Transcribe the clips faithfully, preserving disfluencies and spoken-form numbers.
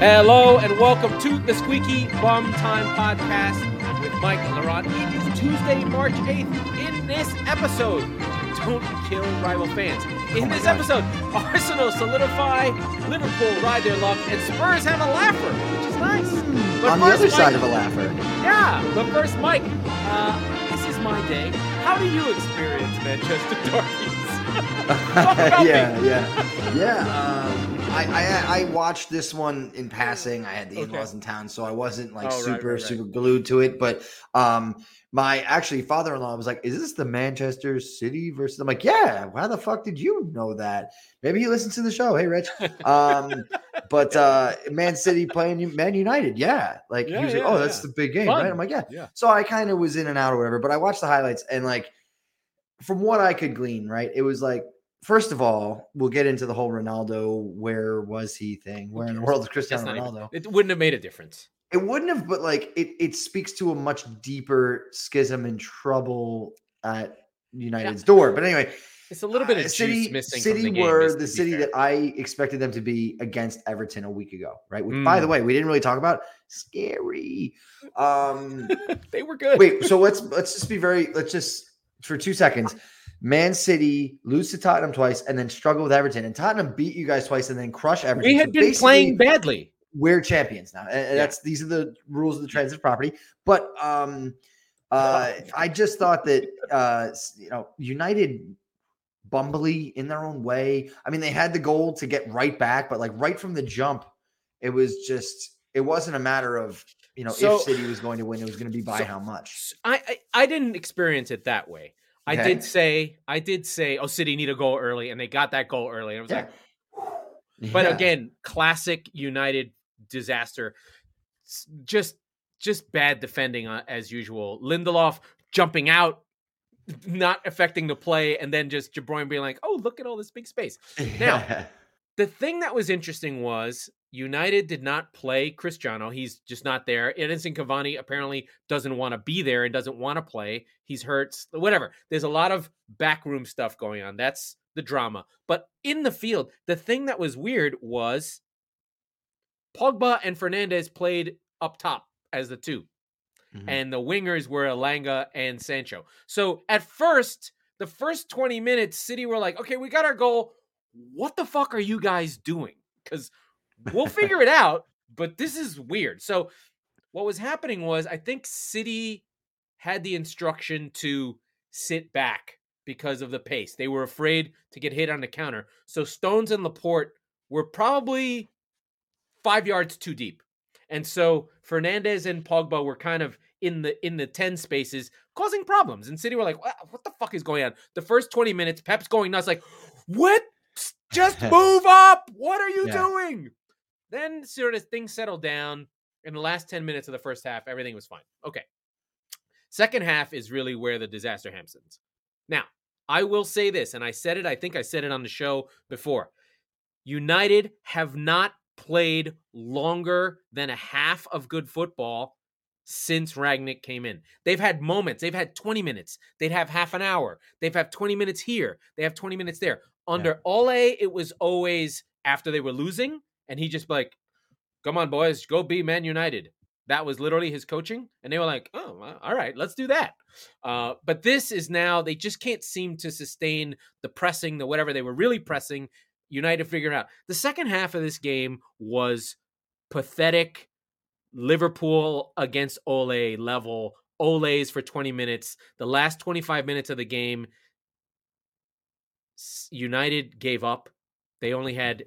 Hello and welcome to the Squeaky Bum Time Podcast with Mike Laurent. It is Tuesday, March eighth. In this episode, don't kill rival fans. In oh this God. episode, Arsenal solidify, Liverpool ride their luck, and Spurs have a laugher, which is nice. But on the other Mike, side of a laugher. Yeah, but first, Mike, uh, this is my day. How do you experience Manchester derbies? yeah, yeah, yeah, yeah. Um, I, I I watched this one in passing. I had the in-laws okay. in town, so I wasn't like oh, super, right, right, super right. glued to it. But um, my actually father-in-law was like, is this the Manchester City versus? I'm like, yeah, why the fuck did you know that? Maybe he listens to the show. Hey, Rich. Um, but uh, Man City playing Man United. Yeah. Like, yeah, he was yeah, like, oh, yeah. that's the big game, Fun. right? I'm like, yeah. yeah. So I kind of was in and out or whatever, but I watched the highlights. And like, from what I could glean, right, it was like, first of all, we'll get into the whole Ronaldo, where was he thing? Where in the world is Cristiano Ronaldo? Even, it wouldn't have made a difference. It wouldn't have, but like it, it speaks to a much deeper schism and trouble at United's yeah. door. But anyway, it's a little bit of uh, city, juice missing city from the were game, the city fair. that I expected them to be against Everton a week ago, right? Which, mm. by the way, we didn't really talk about. Scary. Um, they were good. Wait, so let's let's just be very let's just for two seconds. Man City lose to Tottenham twice and then struggle with Everton, and Tottenham beat you guys twice and then crush Everton. We had so been playing badly. We're champions now. And yeah. that's these are the rules of the transitive property. But um, uh, I just thought that uh, you know, United bumbly in their own way. I mean, they had the goal to get right back, but like right from the jump, it was just it wasn't a matter of you know so, if City was going to win, it was going to be by so, how much. I, I I didn't experience it that way. I okay. did say, I did say, oh, City need a goal early, and they got that goal early. And I was yeah. like, but yeah. again, classic United disaster. Just, just bad defending as usual. Lindelof jumping out, not affecting the play, and then just De Bruyne being like, oh, look at all this big space. Now, yeah. the thing that was interesting was United did not play Cristiano. He's just not there. Edinson Cavani apparently doesn't want to be there and doesn't want to play. He's hurt, whatever. There's a lot of backroom stuff going on. That's the drama. But in the field, the thing that was weird was Pogba and Fernandez played up top as the two. Mm-hmm. And the wingers were Elanga and Sancho. So at first, the first twenty minutes, City were like, okay, we got our goal. What the fuck are you guys doing? Because we'll figure it out, but this is weird. So what was happening was I think City had the instruction to sit back because of the pace. They were afraid to get hit on the counter. So Stones and Laporte were probably five yards too deep. And so Fernandez and Pogba were kind of in the in the ten spaces causing problems. And City were like, what the fuck is going on? The first twenty minutes, Pep's going nuts like, what? Just move up. What are you yeah. doing? Then sort of things settled down. In the last ten minutes of the first half, everything was fine. Okay. Second half is really where the disaster happens. Now, I will say this, and I said it, I think I said it on the show before. United have not played longer than a half of good football since Rangnick came in. They've had moments. They've had twenty minutes. They'd have half an hour. They've had twenty minutes here. They have twenty minutes there. Under yeah. Ole, it was always after they were losing, and he just like, come on, boys, go be Man United. That was literally his coaching. And they were like, oh, all right, let's do that. Uh, but this is now, they just can't seem to sustain the pressing, the whatever they were really pressing. United figured out. The second half of this game was pathetic Liverpool against Ole level. Ole's for twenty minutes. The last twenty-five minutes of the game, United gave up. They only had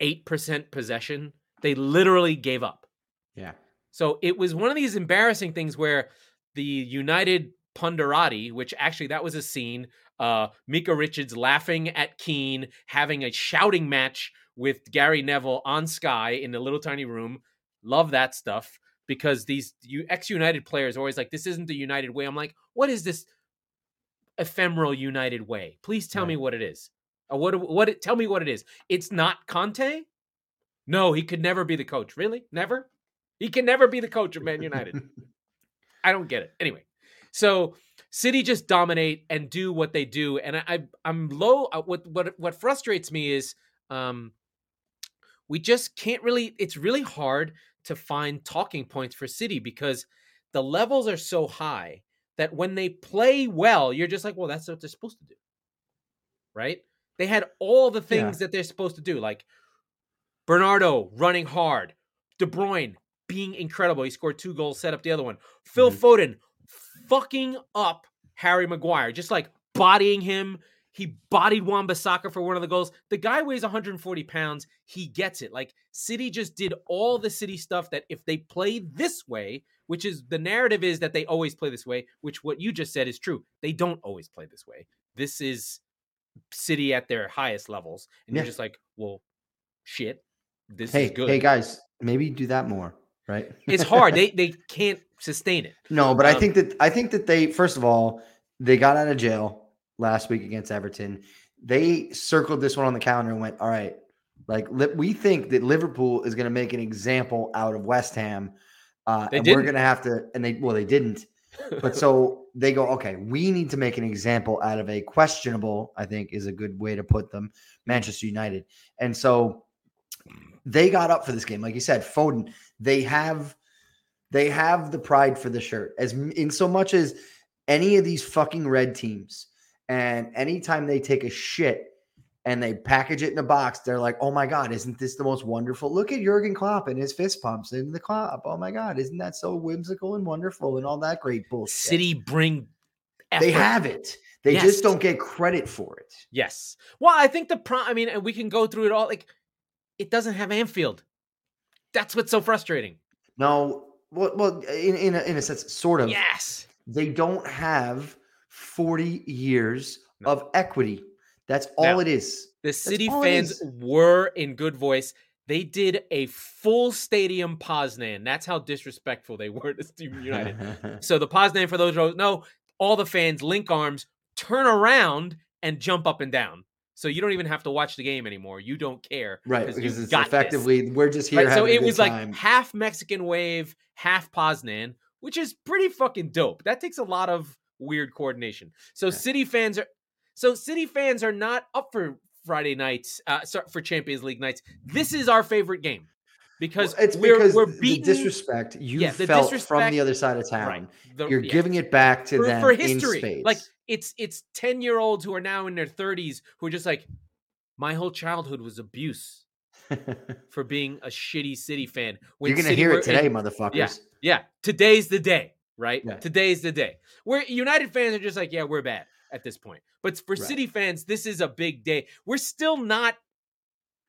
eight percent possession. They literally gave up. Yeah. So it was one of these embarrassing things where the United Ponderati, which actually that was a scene, uh, Mika Richards laughing at Keane, having a shouting match with Gary Neville on Sky in the little tiny room. Love that stuff because these ex-United players are always like, this isn't the United way. I'm like, what is this ephemeral United way? Please tell right. me what it is. Or what what it, tell me what it is. It's not Conte? No, he could never be the coach. Really? Never? He can never be the coach of Man United. I don't get it. Anyway, so City just dominate and do what they do. And I, I I'm low. What what what frustrates me is um, we just can't really, it's really hard to find talking points for City because the levels are so high that when they play well, you're just like, well, that's what they're supposed to do, right? They had all the things yeah. that they're supposed to do, like Bernardo running hard, De Bruyne being incredible. He scored two goals, set up the other one. Phil mm-hmm. Foden fucking up Harry Maguire, just like bodying him. He bodied Wan-Bissaka for one of the goals. The guy weighs one hundred forty pounds. He gets it. Like, City just did all the City stuff that if they play this way, which is the narrative is that they always play this way, which what you just said is true. They don't always play this way. This is City at their highest levels. And yeah. you're just like, well, shit, this hey, is good. Hey, guys, maybe do that more, right? It's hard. They they can't sustain it. No, but um, I think that I think that they, first of all, they got out of jail last week against Everton. They circled this one on the calendar and went, all right, like li- we think that Liverpool is going to make an example out of West Ham. Uh, they and didn't. We're going to have to, and they, well, they didn't, but so they go, okay, we need to make an example out of a questionable, I think is a good way to put them, Manchester United. And so they got up for this game. Like you said, Foden, they have, they have the pride for the shirt as in so much as any of these fucking red teams. And anytime they take a shit and they package it in a box, they're like, oh, my God, isn't this the most wonderful? Look at Jurgen Klopp and his fist pumps in the Klopp. Oh, my God, isn't that so whimsical and wonderful and all that great bullshit? City bring effort. They have it. They yes. just don't get credit for it. Yes. Well, I think the problem, I mean, and we can go through it all. Like, it doesn't have Anfield. That's what's so frustrating. No. Well, well in, in, a, in a sense, sort of. Yes. They don't have forty years no. of equity. That's all now, it is. The That's City fans were in good voice. They did a full stadium Poznan. That's how disrespectful they were to Steven United. So the Poznan, for those who don't know, all the fans link arms, turn around, and jump up and down. So you don't even have to watch the game anymore. You don't care. Right, because it's effectively, this. we're just here right, So it was time. Like half Mexican wave, half Poznan, which is pretty fucking dope. That takes a lot of weird coordination. So okay. City fans are, so City fans are not up for Friday nights, uh, sorry, for Champions League nights. This is our favorite game because well, it's we're, because we're beating the disrespect you yeah, felt disrespect, from the other side of town. Right. The, You're yeah. giving it back to for, them for history. In space. Like it's it's ten year olds who are now in their thirties who are just like, my whole childhood was abuse for being a shitty City fan. When You're gonna City hear it today, in, motherfuckers. Yeah, yeah, today's the day. Right? Yeah. Today's the day. Where United fans are just like, yeah, we're bad at this point. But for right. City fans, this is a big day. We're still not,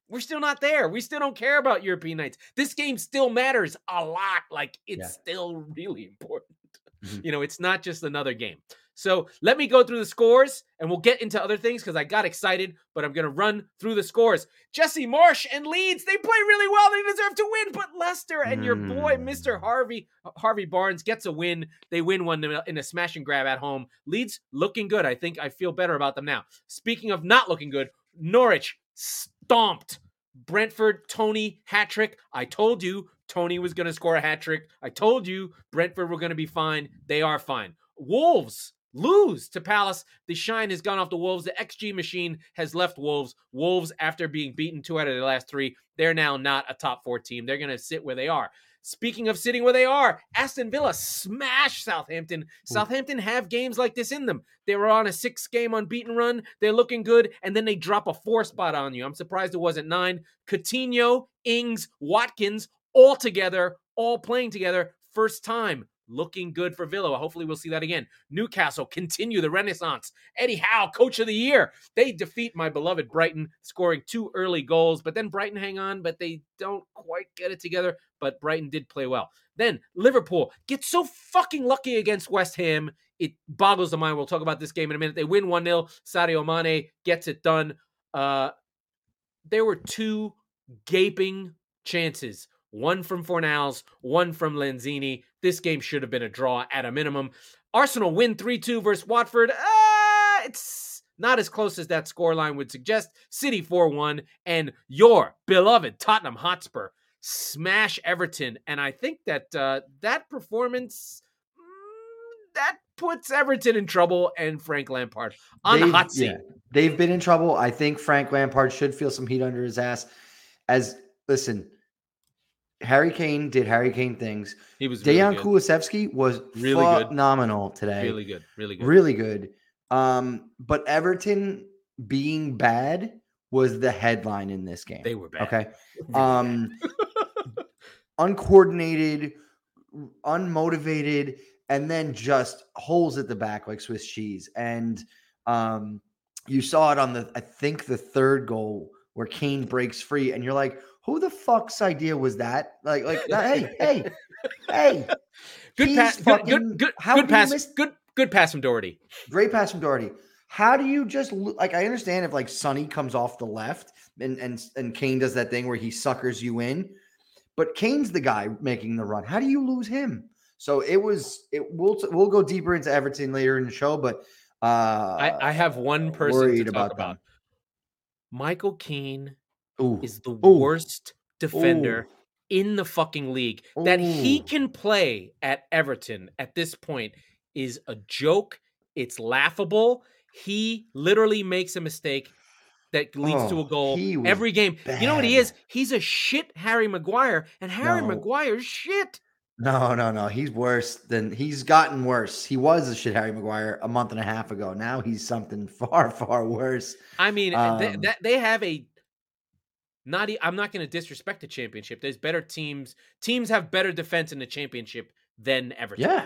we're still not there. We still don't care about European nights. This game still matters a lot. Like it's yeah. still really important. Mm-hmm. You know, it's not just another game. So let me go through the scores and we'll get into other things because I got excited, but I'm going to run through the scores. Jesse Marsch and Leeds, they play really well. They deserve to win, but Leicester and mm. your boy, Mister Harvey, Harvey Barnes gets a win. They win one in a smash and grab at home. Leeds looking good. I think I feel better about them now. Speaking of not looking good, Norwich stomped Brentford. Tony hat trick. I told you Tony was going to score a hat trick. I told you Brentford were going to be fine. They are fine. Wolves lose to Palace. The shine has gone off the Wolves. The X G machine has left Wolves. Wolves, after being beaten two out of their last three, they're now not a top four team. They're going to sit where they are. Speaking of sitting where they are, Aston Villa smash Southampton. Ooh. Southampton have games like this in them. They were on a six-game unbeaten run. They're looking good, and then they drop a four spot on you. I'm surprised it wasn't nine. Coutinho, Ings, Watkins, all together, all playing together, first time. Looking good for Villa. Hopefully we'll see that again. Newcastle continue the renaissance. Eddie Howe, coach of the year. They defeat my beloved Brighton, scoring two early goals, but then Brighton hang on, but they don't quite get it together, but Brighton did play well. Then Liverpool get so fucking lucky against West Ham. It boggles the mind. We'll talk about this game in a minute. They win one nil. Sadio Mane gets it done. Uh, there were two gaping chances. One from Fornals, one from Lanzini. This game should have been a draw at a minimum. Arsenal win three two versus Watford. Uh, it's not as close as that scoreline would suggest. City four one. And your beloved Tottenham Hotspur smash Everton. And I think that uh, that performance, mm, that puts Everton in trouble and Frank Lampard on the hot seat. Yeah, they've been in trouble. I think Frank Lampard should feel some heat under his ass. As listen, Harry Kane did Harry Kane things. He was really Dejan good. Kulusevski was really phenomenal good. today. Really good. Really good. Really good. Um, but Everton being bad was the headline in this game. They were bad. Okay. Um, uncoordinated, unmotivated, and then just holes at the back like Swiss cheese. And um, you saw it on the, I think the third goal where Kane breaks free and you're like, who the fuck's idea was that? Like, like, hey, hey, hey! Good pass, fucking, good, good, good, good pass, miss- good, good pass from Doherty. Great pass from Doherty. How do you just like? I understand if like Sonny comes off the left and and and Kane does that thing where he suckers you in, but Kane's the guy making the run. How do you lose him? So it was. It we'll we'll go deeper into Everton later in the show, but uh, I, I have one person to talk about. about. Michael Keane. Ooh. Is the Ooh. worst defender Ooh. in the fucking league. Ooh. That he can play at Everton at this point is a joke. It's laughable. He literally makes a mistake that leads oh, to a goal every game. Bad. You know what he is? He's a shit Harry Maguire, and Harry no. Maguire's shit. No, no, no. He's worse than he's gotten worse. He was a shit Harry Maguire a month and a half ago. Now he's something far, far worse. I mean, um, they, that, they have a Not, I'm not going to disrespect the championship. There's better teams. Teams have better defense in the championship than Everton. Yeah.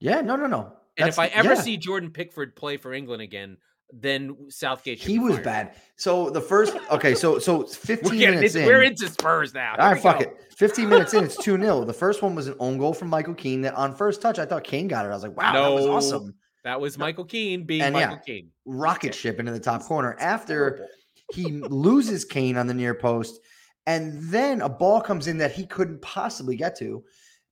Yeah, no, no, no. That's, and if I ever yeah. see Jordan Pickford play for England again, then Southgate should He was fired. bad. So the first, okay, so so fifteen we're getting, minutes in. We're into Spurs now. All right, fuck go. it. fifteen minutes in, it's two nil. The first one was an own goal from Michael Keane that on first touch, I thought Kane got it. I was like, wow, no, that was awesome. That was Michael Keane being and Michael yeah, Keane. Rocket okay. ship into the top corner after – he loses Kane on the near post, and then a ball comes in that he couldn't possibly get to,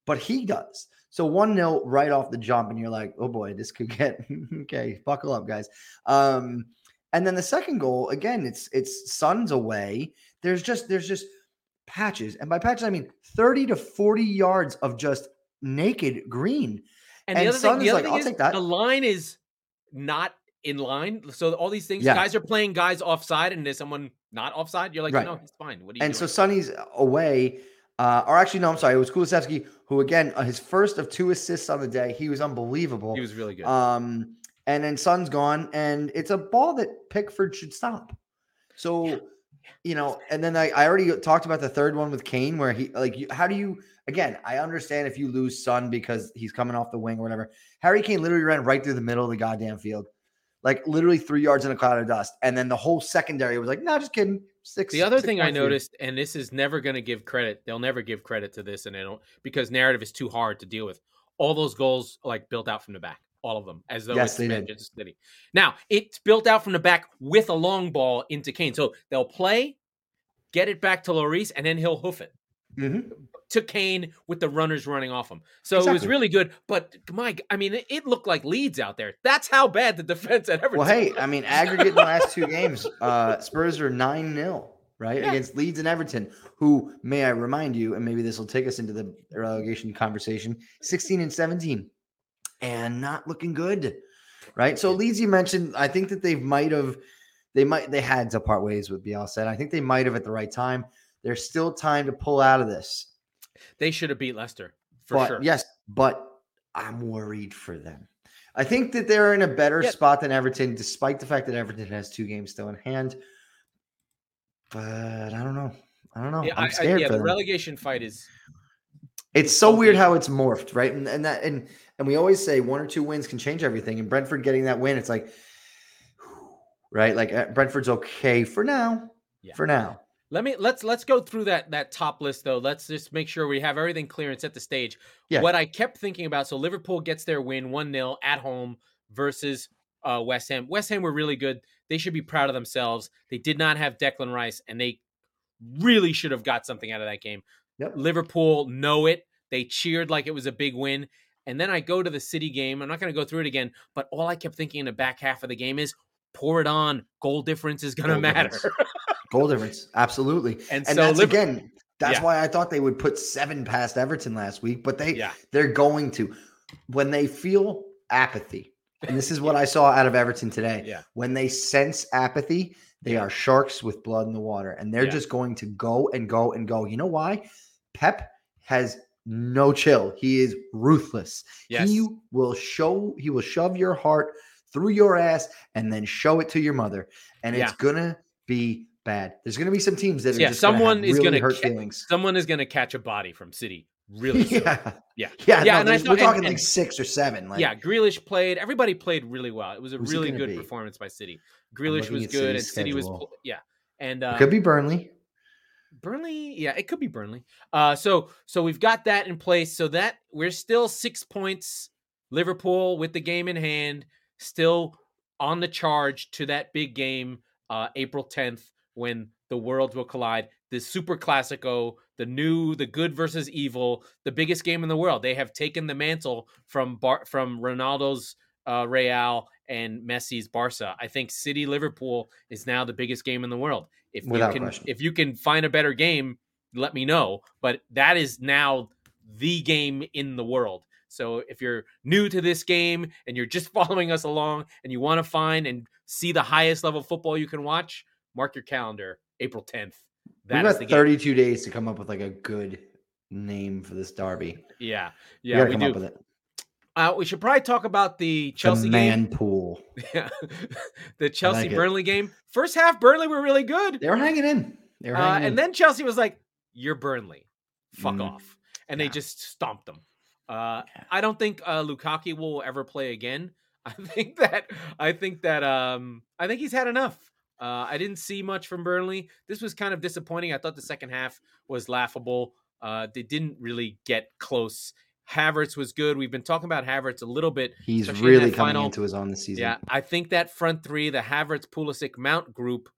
but he does. So one nil right off the jump, and you're like, oh, boy, this could get – okay, buckle up, guys. Um, and then the second goal, again, it's it's Son's away. There's just there's just patches, and by patches I mean thirty to forty yards of just naked green. And, and the other Son's thing, the other like, thing I'll is take that. The line is not – in line, so all these things, yeah. guys are playing guys offside, and there's someone not offside. You're like, right. no, he's fine. What are you and doing? So Sonny's away, uh, or actually, no, I'm sorry, it was Kulusevski, who again, uh, his first of two assists on the day, he was unbelievable. He was really good. Um, and then Son's gone, and it's a ball that Pickford should stop. So, yeah. Yeah. you know, and then I, I already talked about the third one with Kane, where he like, you, how do you? Again, I understand if you lose Son because he's coming off the wing or whatever. Harry Kane literally ran right through the middle of the goddamn field. Like literally three yards in a cloud of dust. And then the whole secondary was like, no, nah, just kidding. Six. The other six thing I noticed, and this is never going to give credit. They'll never give credit to this. And they don't, because narrative is too hard to deal with. All those goals like built out from the back, all of them, as though yes, it's Manchester City. Now it's built out from the back with a long ball into Kane. So they'll play, get it back to Lloris, and then he'll hoof it mm-hmm. to Kane with the runners running off him. So exactly. It was really good. But Mike, I mean, it, it looked like Leeds out there. That's how bad the defense at Everton. Well, hey, I mean, aggregate in the last two games, uh, Spurs are nine nil, right? Yeah. Against Leeds and Everton, who, may I remind you, and maybe this will take us into the relegation conversation, sixteen and seventeen, and not looking good, right? So Leeds, you mentioned, I think that they might have, they might, they had to part ways with Bielsa. I think they might have at the right time. There's still time to pull out of this. They should have beat Leicester, for but, sure. Yes, but I'm worried for them. I think that they're in a better yep. spot than Everton, despite the fact that Everton has two games still in hand. But I don't know. I don't know. Yeah, I'm scared I, I, yeah for the them. relegation fight is... It's so weird how it's morphed, right? And and that and and we always say one or two wins can change everything. And Brentford getting that win, it's like... Right? Like, Brentford's okay for now. Yeah. For now. Let me let's let's go through that that top list though. Let's just make sure we have everything clear and set the stage. Yeah. What I kept thinking about, so Liverpool gets their win one nil at home versus uh, West Ham. West Ham were really good. They should be proud of themselves. They did not have Declan Rice, and they really should have got something out of that game. Yep. Liverpool know it. They cheered like it was a big win. And then I go to the City game. I'm not going to go through it again, but all I kept thinking in the back half of the game is pour it on. Goal difference is going to matter. Goal difference, absolutely. And, and so that's, again, that's yeah. why I thought they would put seven past Everton last week, but they, yeah. they're going to. When they feel apathy, And this is what I saw out of Everton today. Yeah. When they sense apathy, they yeah. are sharks with blood in the water, and they're yeah. just going to go and go and go. You know why? Pep has no chill. He is ruthless. Yes. He will show, he will shove your heart through your ass and then show it to your mother. And yeah. it's going to be bad. There's going to be some teams that are yeah, just someone is going to hurt ca- feelings. Someone is going to catch a body from City. Really, yeah, yeah, yeah. yeah no, and I thought, we're talking and, like and, six or seven. Like, yeah, Grealish played. Everybody played really well. It was a really good be? performance by City. Grealish was good, and City schedule. was yeah. And um, it could be Burnley. Burnley, yeah, it could be Burnley. Uh, so so we've got that in place. So that we're still six points. Liverpool with the game in hand, still on the charge to that big game, uh, April tenth, when the worlds will collide. The Super Classico, the new, the good versus evil, the biggest game in the world. They have taken the mantle from Bar- from Ronaldo's uh, Real and Messi's Barca. I think City Liverpool is now the biggest game in the world. If Without you can, question. If you can find a better game, let me know. But that is now the game in the world. So if you're new to this game and you're just following us along and you want to find and see the highest level football you can watch, mark your calendar, April tenth. We've got thirty-two game. days to come up with like a good name for this derby. Yeah, yeah, we, we come do. Up with it. Uh, we should probably talk about the Chelsea the man game. Pool. Yeah, the Chelsea like Burnley it. game. First half, Burnley were really good. They were hanging in. They were hanging uh, in. And then Chelsea was like, "You're Burnley, fuck mm. off," and yeah. they just stomped them. Uh, yeah. I don't think uh, Lukaku will ever play again. I think that. I think that. Um, I think he's had enough. Uh, I didn't see much from Burnley. This was kind of disappointing. I thought the second half was laughable. Uh, they didn't really get close. Havertz was good. We've been talking about Havertz a little bit. He's really in coming final. into his own this season. Yeah, I think that front three, the Havertz, Pulisic, Mount group,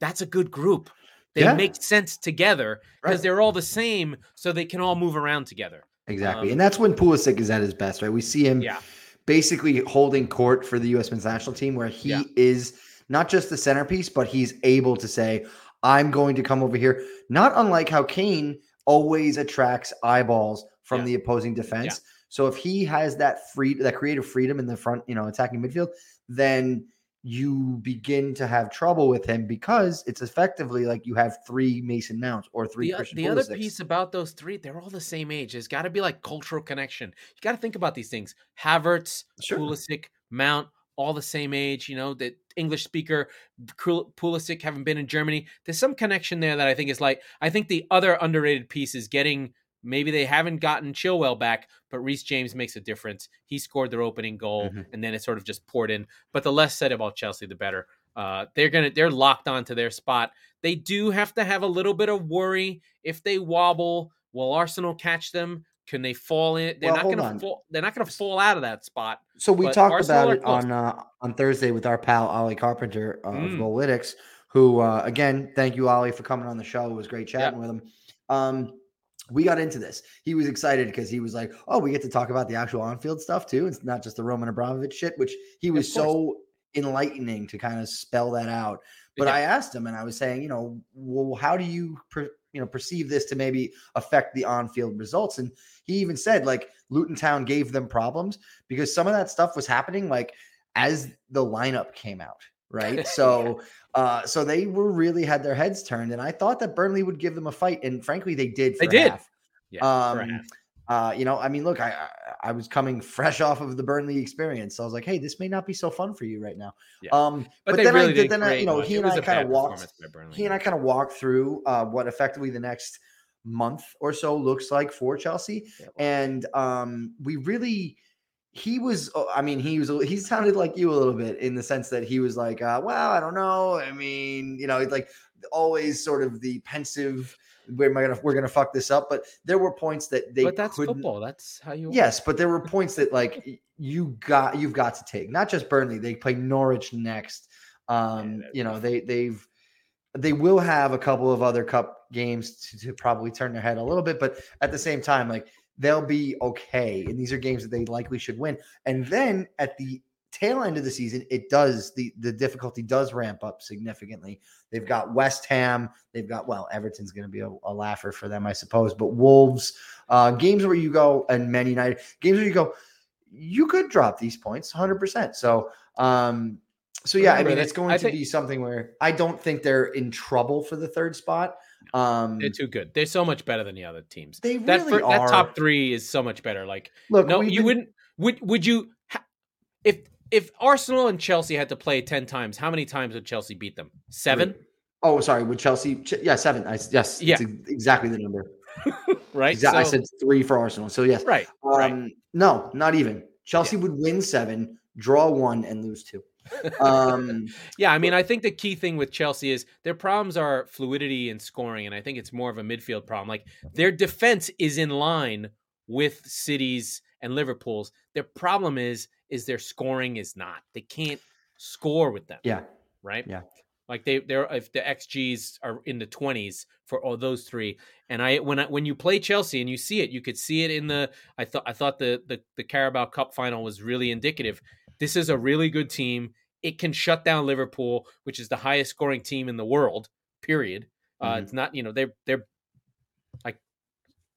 that's a good group. They yeah. make sense together because right. they're all the same, so they can all move around together. Exactly, um, and that's when Pulisic is at his best, right? We see him yeah. basically holding court for the U S men's national team where he yeah. is – not just the centerpiece, but he's able to say, I'm going to come over here. Not unlike how Kane always attracts eyeballs from yeah. the opposing defense. Yeah. So if he has that free, that creative freedom in the front, you know, attacking midfield, then you begin to have trouble with him because it's effectively like you have three Mason Mounts or three the, Christian The Pulisic. Other piece about those three, they're all the same age. There's got to be like cultural connection. You got to think about these things. Havertz, sure. Pulisic, Mount, all the same age, you know, that English speaker, Pulisic, haven't been in Germany. There's some connection there that I think is like, I think the other underrated piece is getting, maybe they haven't gotten Chilwell back, but Reece James makes a difference. He scored their opening goal mm-hmm. and then it sort of just poured in. But the less said about Chelsea, the better. Uh, they're going to, they're locked onto their spot. They do have to have a little bit of worry. If they wobble, will Arsenal catch them? Can they fall in? They're well, not going to fall. They're not going to fall out of that spot. So we talked Arsenal about it on uh, on Thursday with our pal Ollie Carpenter of mm. Goalytics, who uh, again, thank you Ollie for coming on the show. It was great chatting yep. with him. Um, we got into this. He was excited because he was like, "Oh, we get to talk about the actual on-field stuff too. It's not just the Roman Abramovich shit," which he was so enlightening to kind of spell that out. But yeah. I asked him, and I was saying, you know, well, how do you per- you know perceive this to maybe affect the on-field results? And he even said, like, Luton Town gave them problems because some of that stuff was happening, like, as the lineup came out, right? So yeah. uh, so they were really had their heads turned, and I thought that Burnley would give them a fight, and frankly, they did for they did. half. Yeah, um, for half. Uh, you know, I mean, look, I, I I was coming fresh off of the Burnley experience, so I was like, hey, this may not be so fun for you right now. Yeah. Um, but, but they then really I did, then I, you know, he and I kind of walked, he and I kind of walked through uh, what effectively the next month or so looks like for Chelsea, yeah, well, and um, we really, he was, I mean, he was, he sounded like you a little bit in the sense that he was like, uh, well, I don't know, I mean, you know, like always sort of the pensive. We're gonna we're gonna fuck this up, but there were points that they. But that's couldn't, football. That's how you. Yes, but there were points that like you got you've got to take. Not just Burnley. They play Norwich next. Um, you know they they've they will have a couple of other cup games to, to probably turn their head a little bit, but at the same time, like they'll be okay. And these are games that they likely should win. And then at the tail end of the season, it does the the difficulty does ramp up significantly. They've got West Ham, they've got well, Everton's going to be a, a laugher for them, I suppose. But Wolves, uh, games where you go and Man United games where you go, you could drop these points one hundred percent. So, um, so yeah, I, I mean, that, it's going I to think, be something where I don't think they're in trouble for the third spot. Um, they're too good. They're so much better than the other teams. They really that, for, are. That top three is so much better. Like, look, no, you been, wouldn't. Would would you? If if Arsenal and Chelsea had to play ten times, how many times would Chelsea beat them? Seven. Three. Oh, sorry. Would Chelsea? Yeah, seven. I, yes. Yeah. That's exactly the number. Right. Exactly. So, I said three for Arsenal. So yes. Right. Um, right. No, not even. Chelsea yeah. would win seven, draw one, and lose two. Um, yeah, I mean, I think the key thing with Chelsea is their problems are fluidity and scoring, and I think it's more of a midfield problem. Like, their defense is in line with City's and Liverpool's. Their problem is is their scoring is not. They can't score with them. Yeah. Right? Yeah. Like they they're if the X Gs are in the twenties for all those three. And I when I, when you play Chelsea and you see it, you could see it in the I thought I thought the, the the Carabao Cup final was really indicative. This is a really good team. It can shut down Liverpool, which is the highest scoring team in the world, period. Uh, mm-hmm. It's not, you know, they're they're like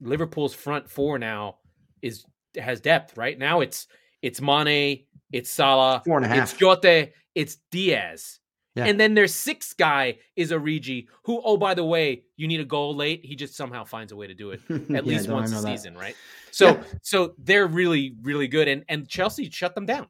Liverpool's front four now is has depth, right? Now it's it's Mane, it's Salah, four and a half. It's Jota, it's Diaz. Yeah. And then their sixth guy is Origi, who, oh, by the way, you need a goal late. He just somehow finds a way to do it at yeah, least no, once a season, that. Right? So yeah. so they're really, really good. And and Chelsea shut them down.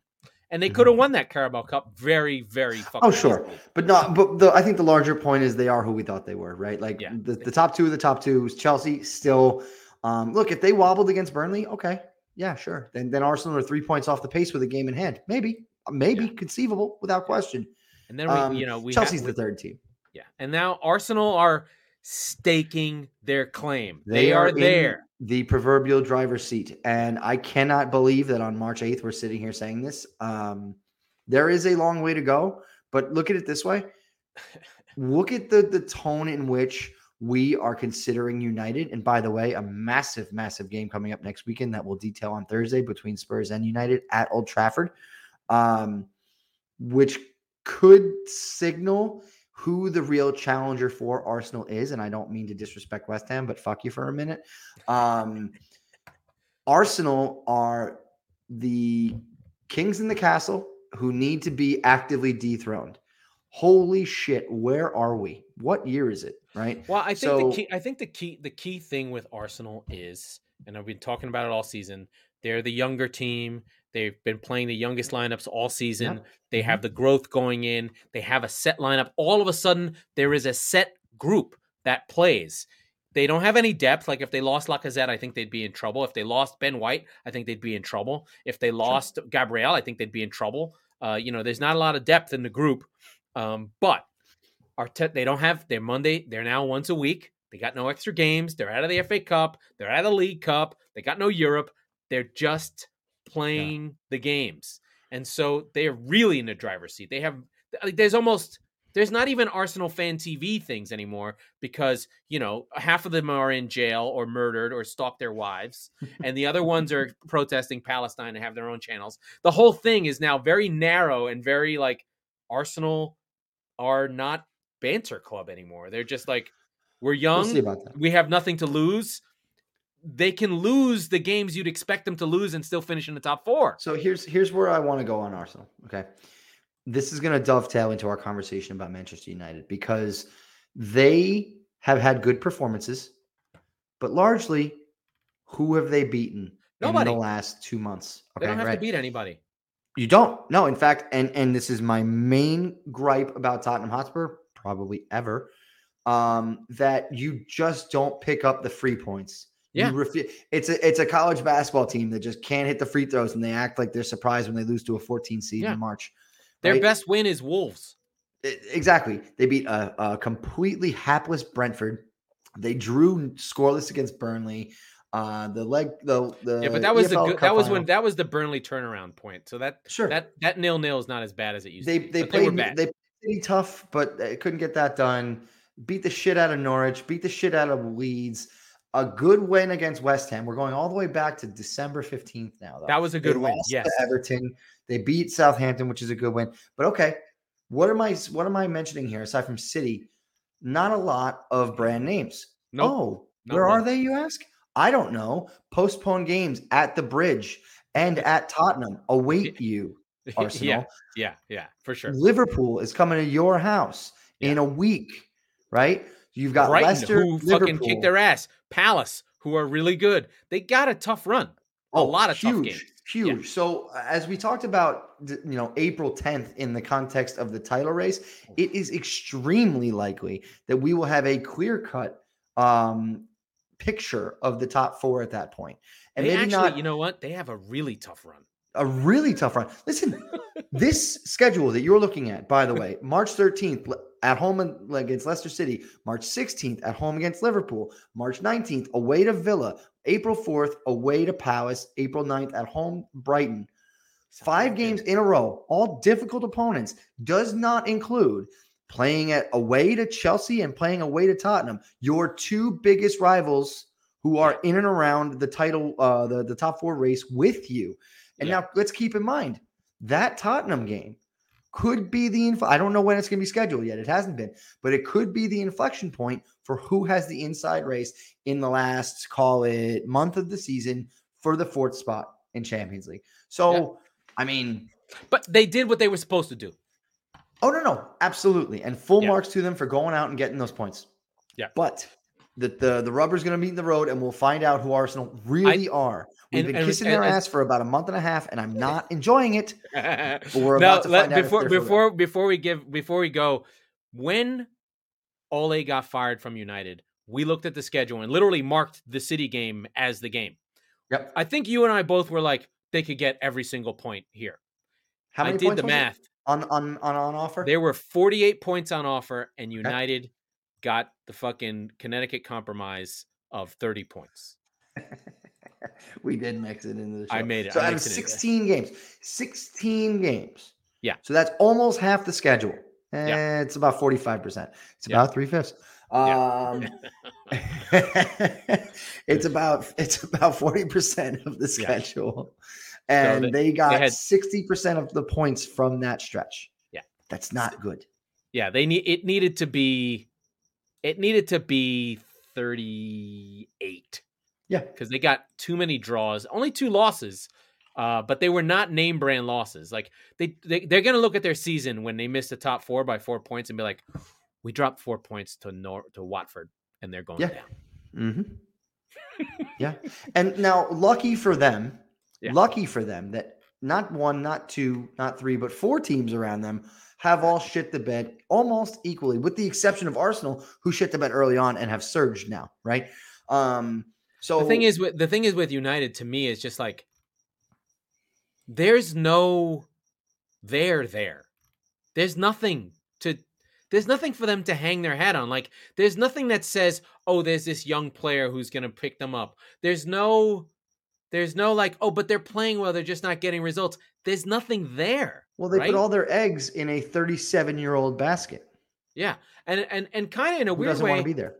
And they mm-hmm. could have won that Carabao Cup very, very fucking Oh, sure. easily. But not. But the, I think the larger point is they are who we thought they were, right? Like yeah. the, the top two of the top two is Chelsea still. Um, look, if they wobbled against Burnley, okay. Yeah, sure. Then then Arsenal are three points off the pace with a game in hand. Maybe. Maybe. Yeah. Conceivable without question. And then we, um, you know, we Chelsea's have, we, the third team. Yeah, and now Arsenal are staking their claim. They, they are, are there, in the proverbial driver's seat. And I cannot believe that on March eighth we're sitting here saying this. Um, there is a long way to go, but look at it this way: look at the the tone in which we are considering United. And by the way, a massive, massive game coming up next weekend that we'll detail on Thursday between Spurs and United at Old Trafford, um, which. could signal who the real challenger for Arsenal is. And I don't mean to disrespect West Ham, but fuck you for a minute. Um, Arsenal are the kings in the castle who need to be actively dethroned. Holy shit. Where are we? What year is it? Right. Well, I think so, the key, I think the key, the key thing with Arsenal is, and I've been talking about it all season, they're the younger team. They've been playing the youngest lineups all season. Yep. They have the growth going in. They have a set lineup. All of a sudden, there is a set group that plays. They don't have any depth. Like, if they lost Lacazette, I think they'd be in trouble. If they lost Ben White, I think they'd be in trouble. If they lost sure. Gabriel, I think they'd be in trouble. Uh, you know, there's not a lot of depth in the group. Um, but Arteta, they don't have their Monday. They're now once a week. They got no extra games. They're out of the F A Cup. They're out of the League Cup. They got no Europe. They're just playing yeah. the games. And so they're really in the driver's seat. They have, like, there's almost, there's not even Arsenal fan T V things anymore because, you know, half of them are in jail or murdered or stalked their wives. And the other ones are protesting Palestine and have their own channels. The whole thing is now very narrow and very like Arsenal are not banter club anymore. They're just like, we're young. We'll see about that. We have nothing to lose. They can lose the games you'd expect them to lose and still finish in the top four. So here's here's where I want to go on Arsenal, okay? This is going to dovetail into our conversation about Manchester United because they have had good performances, but largely, who have they beaten Nobody. in the last two months? Okay, they don't have right? to beat anybody. You don't. No, in fact, and, and this is my main gripe about Tottenham Hotspur, probably ever, um, that you just don't pick up the free points. Yeah, refi- it's a it's a college basketball team that just can't hit the free throws, and they act like they're surprised when they lose to a fourteen seed yeah. in March. Right? Their best win is Wolves. It, exactly, they beat a, a completely hapless Brentford. They drew scoreless against Burnley. Uh, the leg, the, the yeah, but that was the good, that was final. when that was the Burnley turnaround point. So that sure that that nil nil is not as bad as it used. They, to be. They played they, they played tough, but they couldn't get that done. Beat the shit out of Norwich. Beat the shit out of Leeds. A good win against West Ham. We're going all the way back to December fifteenth now. Though. That was a good they win. Lost yes, to Everton. They beat Southampton, which is a good win. But okay, what am I? What am I mentioning here aside from City? Not a lot of brand names. Nope. Oh, no, where no. are they? You ask. I don't know. Postponed games at the Bridge and at Tottenham await you, Arsenal. Yeah, yeah, yeah, for sure. Liverpool is coming to your house yeah. in a week, right? You've got Brighton, Leicester, who Liverpool. fucking kicked their ass. Palace, who are really good. They got a tough run. A oh, lot of huge, tough games. Huge. Yeah. So as we talked about, you know, April tenth in the context of the title race, it is extremely likely that we will have a clear-cut um, picture of the top four at that point. And they maybe actually, not, you know what? They have a really tough run. A really tough run. Listen, this schedule that you're looking at, by the way, March thirteenth at home against Leicester City, March sixteenth at home against Liverpool, March nineteenth away to Villa, April fourth away to Palace, April ninth at home Brighton. Five games in a row, all difficult opponents, does not include playing at away to Chelsea and playing away to Tottenham, your two biggest rivals who are in and around the title, uh, the, the top four race with you. And yeah. now let's keep in mind that Tottenham game could be the, inf- I don't know when it's going to be scheduled yet. It hasn't been, but it could be the inflection point for who has the inside race in the last, call it, month of the season for the fourth spot in Champions League. So, yeah. I mean. But they did what they were supposed to do. Oh, no, no. Absolutely. And full yeah. marks to them for going out and getting those points. Yeah. But the, the, the rubber's going to meet in the road, and we'll find out who Arsenal really I- are. We've and, been and, kissing and, their and, ass for about a month and a half, and I'm not enjoying it. But we're now, about to let, find before, out before familiar. before we give before we go. When Ole got fired from United, we looked at the schedule and literally marked the City game as the game. Yep. I think you and I both were like, they could get every single point here. How many I did points the math on, on on on offer? There were forty-eight points on offer, and United okay. got the fucking Connecticut Compromise of thirty points. We did mix it into the show. I made it. So I out of sixteen games, sixteen games. Yeah. So that's almost half the schedule. Eh, yeah. It's about forty-five percent. It's yeah. about three fifths. Um, yeah. it's about, it's about forty percent of the schedule. Yeah. And so they, they got they had, sixty percent of the points from that stretch. Yeah. That's not good. Yeah. They need, it needed to be, it needed to be thirty-eight. Yeah, because they got too many draws, only two losses, uh, but they were not name brand losses. Like they, they they're gonna look at their season when they missed the top four by four points and be like, "We dropped four points to Nor- to Watford, and they're going yeah. down." Mm-hmm. yeah, and now lucky for them, yeah. lucky for them that not one, not two, not three, but four teams around them have all shit the bed almost equally, with the exception of Arsenal, who shit the bed early on and have surged now, right? Um, So the thing is, with the thing is with United, to me, is just like there's no there there. There's nothing to there's nothing for them to hang their hat on. Like there's nothing that says, oh, there's this young player who's gonna pick them up. There's no there's no like, oh, but they're playing well, they're just not getting results. There's nothing there. Well, they right? put all their eggs in a thirty-seven-year-old basket. Yeah. And and and kind of in a Who weird doesn't way. Want to be there?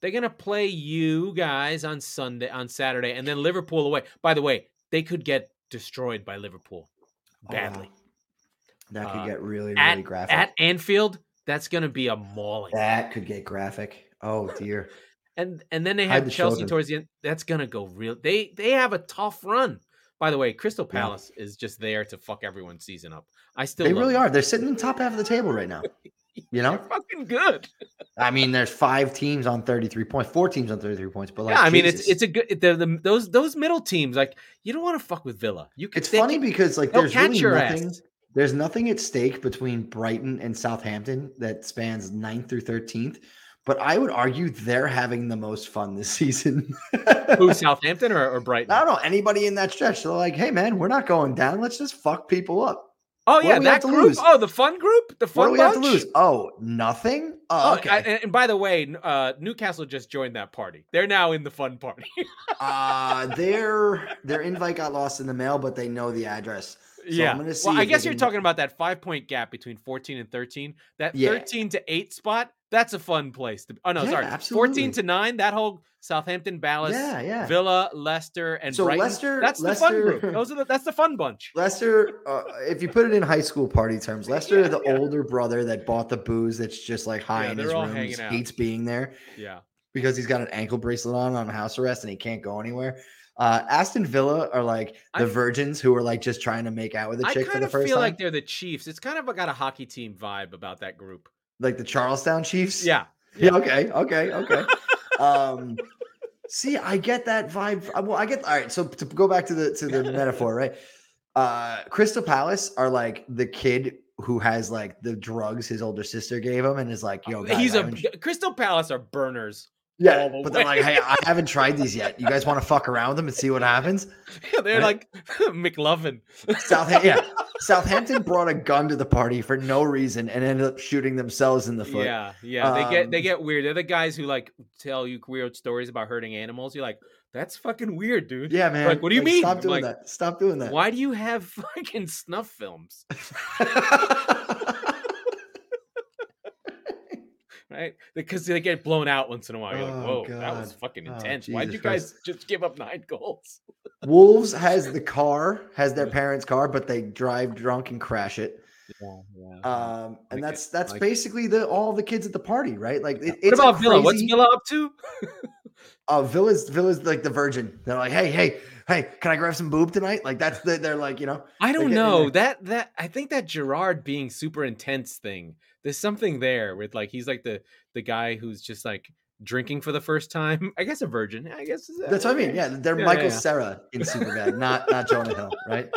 They're going to play you guys on Sunday, on Saturday, and then Liverpool away. By the way, they could get destroyed by Liverpool badly. Oh, that could uh, get really, really at, graphic. At Anfield, that's going to be a mauling. That could get graphic. Oh, dear. and and then they have the Chelsea children. Towards the end. That's going to go real. They, they have a tough run. By the way, Crystal Palace yeah. is just there to fuck everyone's season up. I still They really them. Are. They're sitting in the top half of the table right now. You know, they're fucking good. I mean, there's five teams on thirty-three points, four teams on thirty-three points. But like, yeah, I mean, Jesus. it's it's a good the those those middle teams. Like, you don't want to fuck with Villa. You can. It's they, funny because like there's really nothing. Ass. There's nothing at stake between Brighton and Southampton that spans ninth through thirteenth. But I would argue they're having the most fun this season. Who, Southampton or, or Brighton? I don't know anybody in that stretch. They're like, hey man, we're not going down. Let's just fuck people up. Oh, what yeah, that group. Lose? Oh, the fun group? The fun what do we bunch? Have to lose? Oh, nothing? Oh, okay. I, and, and by the way, uh, Newcastle just joined that party. They're now in the fun party. uh, their their invite got lost in the mail, but they know the address. So yeah. I'm gonna see well, I guess you're can... talking about that five-point gap between fourteen and thirteen. That yeah. thirteen to eight spot, that's a fun place. To... Oh, no, yeah, sorry. Absolutely. fourteen to nine, that whole Southampton, Palace, yeah, yeah. Villa, Leicester, and so Brighton. Leicester, that's the Leicester, fun group. Those are the, that's the fun bunch. Leicester, uh, if you put it in high school party terms, Leicester, yeah, the yeah. older brother that bought the booze that's just like high yeah, in his room, hates being there. Yeah. Because he's got an ankle bracelet on on house arrest and he can't go anywhere. Uh, Aston Villa are like the I, virgins who are like just trying to make out with a chick for the first time. I kind of feel like they're the Chiefs. It's kind of got a hockey team vibe about that group. Like the Charlestown Chiefs? Yeah. Yeah. yeah okay. Okay. Okay. um, see, I get that vibe. Well, I get. All right. So to go back to the, to the metaphor, right? Uh, Crystal Palace are like the kid who has like the drugs his older sister gave him and is like, yo, guys, he's a Crystal Palace are burners. Yeah, but they're like, hey, I haven't tried these yet. You guys want to fuck around with them and see what happens? Yeah, they're right? Like McLovin. Southam- yeah. Southampton brought a gun to the party for no reason and ended up shooting themselves in the foot. Yeah, yeah. Um, they get they get weird. They're the guys who like tell you weird stories about hurting animals. You're like, that's fucking weird, dude. Yeah, man. Like, what do you like, mean? Stop doing like, that. Stop doing that. Why do you have fucking snuff films? Right? Because they get blown out once in a while. You're like, whoa, oh, that was fucking intense. Oh, why'd you guys Christ. just give up nine goals? Wolves has the car, has their parents' car, but they drive drunk and crash it. Yeah, yeah. Um, and like that's it. that's like basically the all the kids at the party, right? Like, it, what it's about crazy... Villa? What's Villa up to? uh, Villa's Villa's like the virgin. They're like, hey, hey, hey, can I grab some boob tonight? Like that's the, they're like, you know. I don't know that that I think that Gerard being super intense thing. There's something there with like he's like the the guy who's just like drinking for the first time. I guess a virgin. I guess uh, that's what I mean. Yeah, they're yeah, Michael yeah. Cera in Superbad, not not Jonah Hill, right?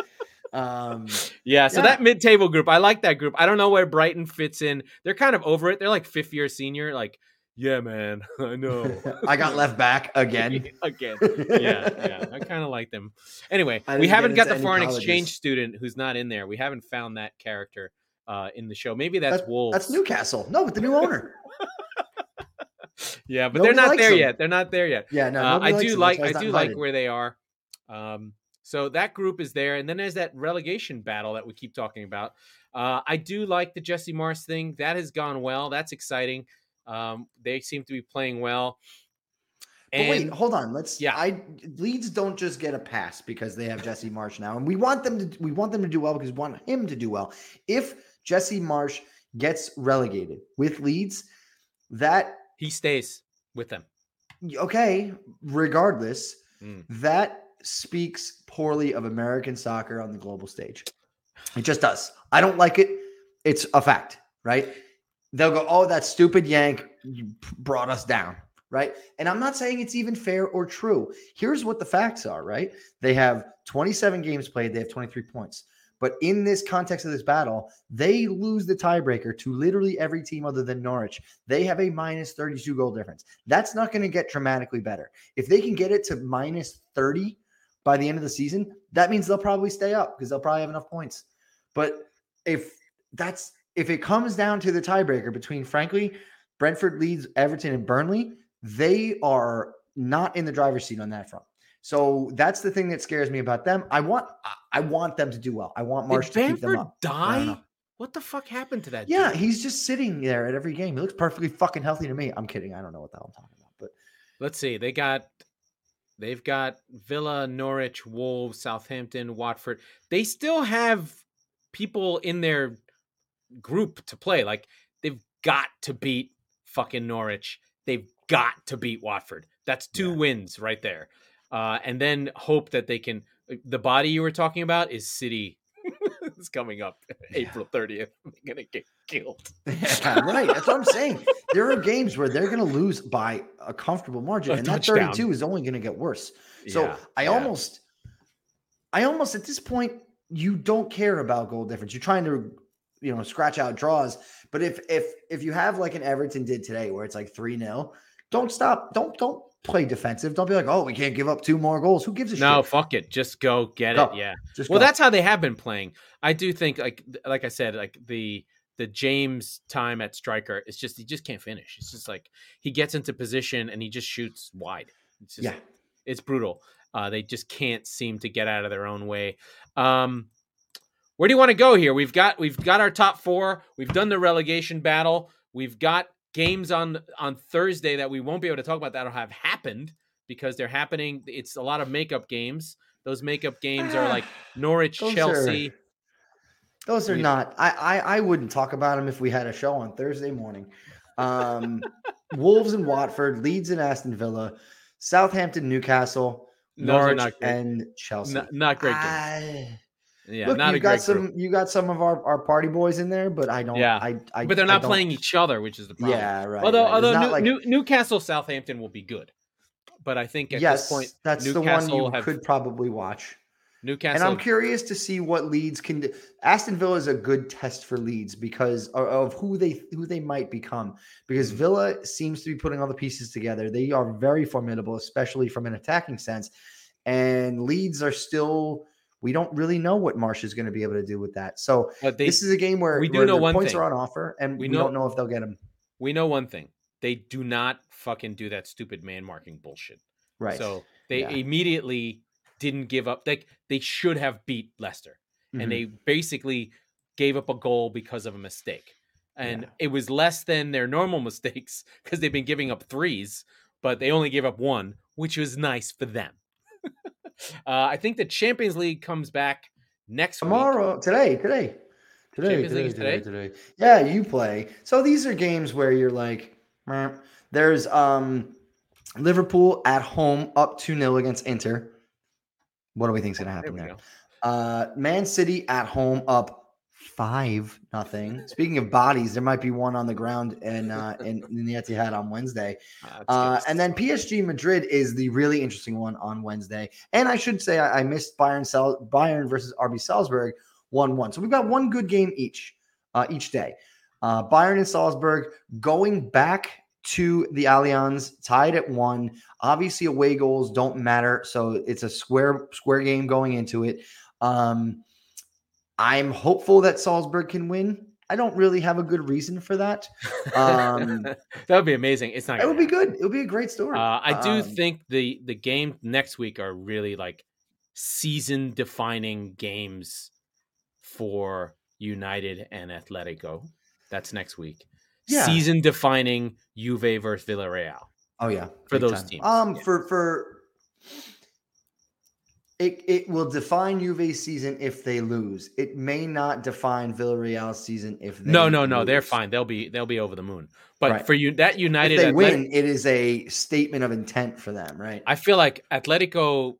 Um yeah, so yeah. that mid-table group, I like that group. I don't know where Brighton fits in. They're kind of over it. They're like fifth year senior, like, yeah, man, I know. I got left back again. again. Yeah, yeah. I kind of like them. Anyway, we haven't got the foreign colleges. exchange student who's not in there. We haven't found that character uh in the show. Maybe that's, that's Wolves. That's Newcastle. No, with the new owner. yeah, but nobody they're not there them. yet. They're not there yet. Yeah, no. Uh, I do them, like I do like where they are. Um So that group is there. And then there's that relegation battle that we keep talking about. Uh, I do like the Jesse Marsch thing. That has gone well. That's exciting. Um, they seem to be playing well. And, but wait, hold on. Let's. Yeah, I Leeds don't just get a pass because they have Jesse Marsch now, and we want them to. We want them to do well because we want him to do well. If Jesse Marsch gets relegated with Leeds, that he stays with them. Okay, regardless, mm. that. speaks poorly of American soccer on the global stage. It just does. I don't like it. It's a fact, right? They'll go, oh, that stupid Yank brought us down, right? And I'm not saying it's even fair or true. Here's what the facts are, right? They have twenty-seven games played. They have twenty-three points. But in this context of this battle, they lose the tiebreaker to literally every team other than Norwich. They have a minus thirty-two goal difference. That's not going to get dramatically better. If they can get it to minus thirty, by the end of the season, that means they'll probably stay up because they'll probably have enough points. But if that's if it comes down to the tiebreaker between, frankly, Brentford, Leeds, Everton, and Burnley, they are not in the driver's seat on that front. So that's the thing that scares me about them. I want I want them to do well. I want Marsch to keep them up. Did Bamford die? What the fuck happened to that? Yeah, dude? He's just sitting there at every game. He looks perfectly fucking healthy to me. I'm kidding. I don't know what the hell I'm talking about. But let's see. They got. They've got Villa, Norwich, Wolves, Southampton, Watford. They still have people in their group to play. Like, they've got to beat fucking Norwich. They've got to beat Watford. That's two yeah. wins right there. Uh, and then hope that they can... The body you were talking about is City. It's coming up yeah. April thirtieth. They're going to get killed. Yeah, right. That's what I'm saying. There are games where they're going to lose by a comfortable margin. A and touchdown. That thirty-two is only going to get worse. So yeah, I yeah. almost, I almost at this point, you don't care about goal difference. You're trying to, you know, scratch out draws. But if, if, if you have like an Everton did today where it's like three nil, don't stop. Don't, don't. Play defensive. Don't be like, oh, we can't give up two more goals. Who gives a no, shit? No, fuck it. Just go get go. it. Yeah. Just well, go. That's how they have been playing. I do think, like, like I said, like the the James time at striker is just he just can't finish. It's just like he gets into position and he just shoots wide. It's just, yeah, it's brutal. Uh, they just can't seem to get out of their own way. Um, where do you want to go here? We've got we've got our top four. We've done the relegation battle. We've got games on, on Thursday that we won't be able to talk about that'll have happened because they're happening. It's a lot of makeup games. Those makeup games ah, are like Norwich, those Chelsea. Are, those are you not. I, I I wouldn't talk about them if we had a show on Thursday morning. Um, Wolves and Watford, Leeds and Aston Villa, Southampton, Newcastle, Norwich and Chelsea. Not, not great games. I... Yeah, look, not you a got great some. Group. You got some of our, our party boys in there, but I don't. Yeah, I, I, but they're not playing each other, which is the problem. Yeah, right. Although, right. although New, like... New, Newcastle Southampton will be good, but I think at yes, this point, that's Newcastle the one you have... could probably watch. Newcastle, and I'm curious to see what Leeds can do. Aston Villa is a good test for Leeds because of who they who they might become. Because Villa seems to be putting all the pieces together. They are very formidable, especially from an attacking sense, and Leeds are still. We don't really know what Marsch is going to be able to do with that. So they, this is a game where, we do where know one points thing. Are on offer, and we, we know, don't know if they'll get them. We know one thing. They do not fucking do that stupid man-marking bullshit. Right. So they yeah. immediately didn't give up. They, they should have beat Leicester, mm-hmm. and they basically gave up a goal because of a mistake. And yeah. it was less than their normal mistakes because they've been giving up threes, but they only gave up one, which was nice for them. Uh, I think the Champions League comes back next tomorrow, week. Tomorrow, today, today, today, Champions today, League today, today, today. Yeah, you play. So these are games where you're like, meh. There's um, Liverpool at home up two nil against Inter. What do we think's gonna happen there? there? Uh, Man City at home up five nothing. Speaking of bodies, there might be one on the ground and uh, in, in the Etihad on Wednesday. Uh, uh, and then P S G Madrid is the really interesting one on Wednesday. And I should say I, I missed Bayern, Sal- Bayern versus R B Salzburg one one. So we've got one good game each, uh, each day. Uh, Bayern and Salzburg going back to the Allianz, tied at one. Obviously away goals don't matter. So it's a square, square game going into it. Um, I'm hopeful that Salzburg can win. I don't really have a good reason for that. Um, that would be amazing. It's not. It would happen. Be good. It would be a great story. Uh, I do um, think the the game next week are really like season defining games for United and Atletico. That's next week. Yeah. Season defining Juve versus Villarreal. Oh yeah, for those time. Teams. Um, yeah. for for. It it will define Juve's season if they lose. It may not define Villarreal's season if they No, no, lose. no, they're fine. They'll be they'll be over the moon. But right. for you that United if they Atlet- win, it is a statement of intent for them, right? I feel like Atletico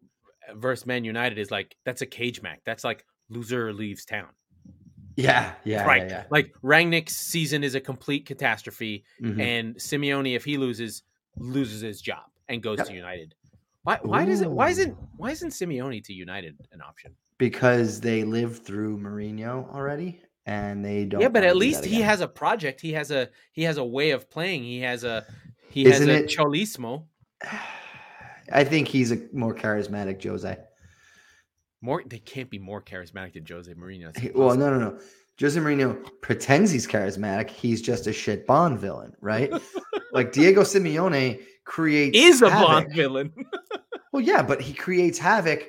versus Man United is like that's a cage match. That's like loser leaves town. Yeah, yeah. Right. Yeah, yeah. Like Rangnick's season is a complete catastrophe mm-hmm. and Simeone if he loses loses his job and goes yep. to United. Why why Ooh. does it why isn't why isn't Simeone to United an option? Because they lived through Mourinho already and they don't. Yeah, but at least he has a project. He has a he has a way of playing. He has a he has isn't a it, Cholismo. I think he's a more charismatic Jose. More they can't be more charismatic than Jose Mourinho. Hey, well, no, no, no. Jose Mourinho pretends he's charismatic. He's just a shit Bond villain, right? Like Diego Simeone creates is a havoc. Bond villain. Well, yeah, but he creates havoc,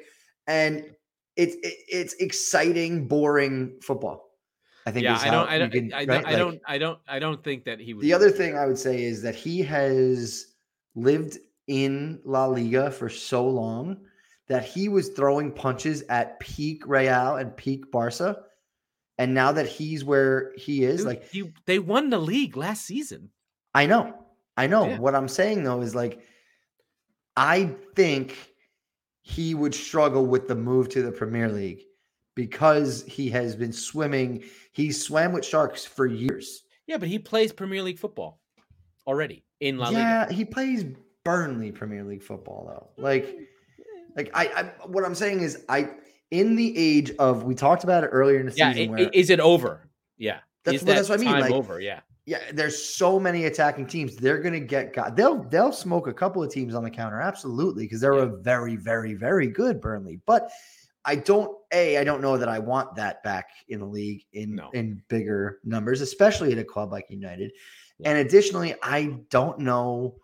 and it's it, it's exciting, boring football. I think. Yeah, I don't. I don't. Can, I, right? I, I like, don't. I don't. I don't think that he would. The other thing I would say is that he has lived in La Liga for so long that he was throwing punches at peak Real and peak Barca, and now that he's where he is, Dude, like he, they won the league last season. I know. I know. Yeah. What I'm saying though is like. I think he would struggle with the move to the Premier League because he has been swimming. He swam with sharks for years. Yeah, but he plays Premier League football already in La Liga. Yeah, he plays Burnley Premier League football though. Like, like I, I what I'm saying is, I in the age of we talked about it earlier in the yeah, season. It, where, is it over? Yeah, that's is what that that's what I mean. Like, over, yeah. Yeah, there's so many attacking teams. They're gonna get got. They'll they'll smoke a couple of teams on the counter, absolutely, because they're yeah. a very, very, very good Burnley. But I don't a I don't know that I want that back in the league in no. in bigger numbers, especially at a club like United. Yeah. And additionally, I don't know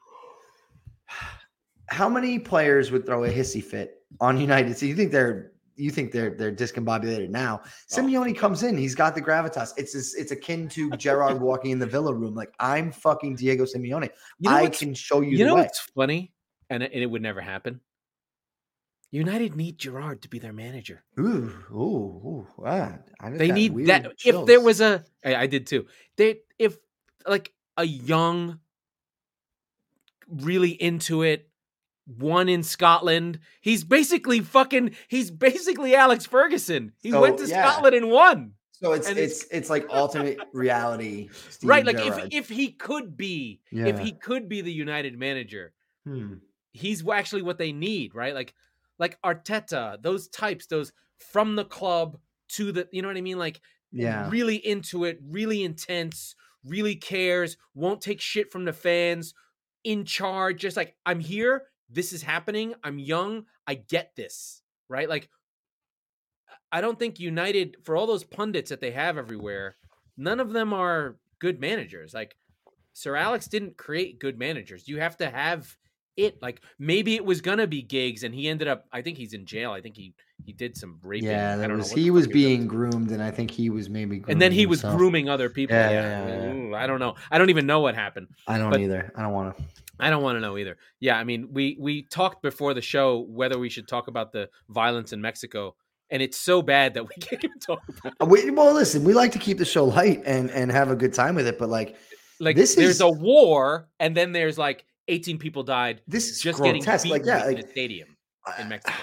how many players would throw a hissy fit on United. So you think they're you think they're they're discombobulated now. Oh. Simeone comes in. He's got the gravitas. It's this, it's akin to Gerard walking in the Villa room. Like, I'm fucking Diego Simeone. You know I can show you, you the know way. What's funny? And it, and it would never happen. United need Gerard to be their manager. Ooh, ooh, ooh. Wow. I they that need that. Chills. If there was a... I, I did too. They If like a young, really into it, one in Scotland. He's basically fucking, he's basically Alex Ferguson. He so, went to yeah. Scotland and won. So it's and it's it's like alternate reality. Steve right. Like Gerrard. if if he could be, yeah. if he could be the United manager, hmm. he's actually what they need, right? Like like Arteta, those types, those from the club to the, you know what I mean? Like yeah. really into it, really intense, really cares, won't take shit from the fans, in charge, just like, I'm here, this is happening, I'm young, I get this, right? Like, I don't think United, for all those pundits that they have everywhere, none of them are good managers. Like, Sir Alex didn't create good managers. You have to have it. Like, maybe it was going to be Giggs, and he ended up, I think he's in jail. I think he, he did some raping. Yeah, that I don't was, know he was being he was. groomed, and I think he was maybe grooming And then he himself. was grooming other people. Yeah, yeah. yeah, yeah. Ooh, I don't know. I don't even know what happened. I don't but, either. I don't want to. I don't want to know either. Yeah, I mean, we we talked before the show whether we should talk about the violence in Mexico, and it's so bad that we can't even talk about it. We, well, listen, we like to keep the show light and, and have a good time with it, but like, like this there's is, a war, and then there's like eighteen people died. This is just grotesque. Getting beaten like, yeah, like, in a stadium in Mexico.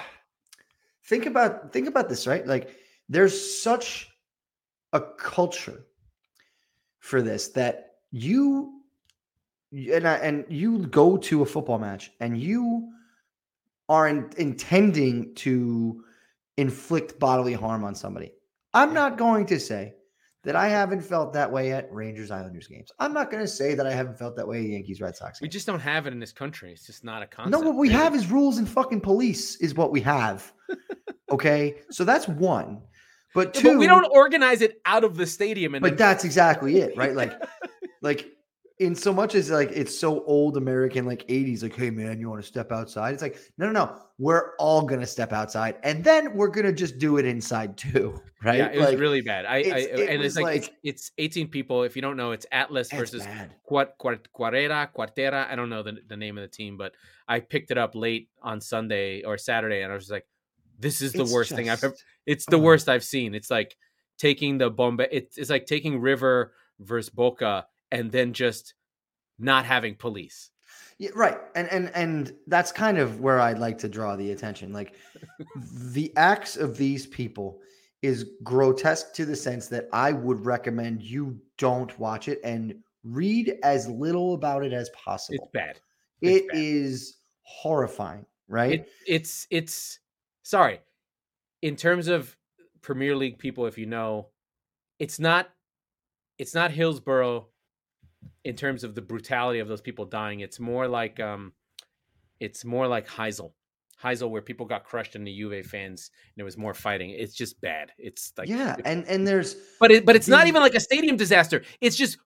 Think about think about this, right? Like, there's such a culture for this that you. And I, and you go to a football match and you are in, intending to inflict bodily harm on somebody. I'm not going to say that I haven't felt that way at Rangers Islanders games. I'm not going to say that I haven't felt that way at Yankees Red Sox games. We just don't have it in this country. It's just not a concept. No, what we really. have is rules and fucking police is what we have. Okay? So that's one. But two. Yeah, but we don't organize it out of the stadium. And but then- that's exactly it, right? Like, like. In so much as like it's so old American, like eighties, like, hey man, you want to step outside? It's like, no, no, no, we're all gonna step outside, and then we're gonna just do it inside too, right? Yeah, it like, was really bad. I, it's, I it and it's like, like it's, it's eighteen people. If you don't know, it's Atlas versus Quart, Quart, Quartera, Quartera. I don't know the, the name of the team, but I picked it up late on Sunday or Saturday, and I was like, this is the it's worst just, thing I've ever. It's the oh. worst I've seen. It's like taking the Bombay. It's it's like taking River versus Boca. And then just not having police. Yeah, right. And and and that's kind of where I'd like to draw the attention. Like the acts of these people is grotesque to the sense that I would recommend you don't watch it and read as little about it as possible. It's bad. It's it bad. is horrifying, right? It, it's it's sorry. In terms of Premier League people, if you know, it's not it's not Hillsborough. In terms of the brutality of those people dying, it's more like um, it's more like Heysel, Heysel, where people got crushed in the Juve fans, and it was more fighting. It's just bad. It's like yeah, and and there's but it, but it's the, not even like a stadium disaster. It's just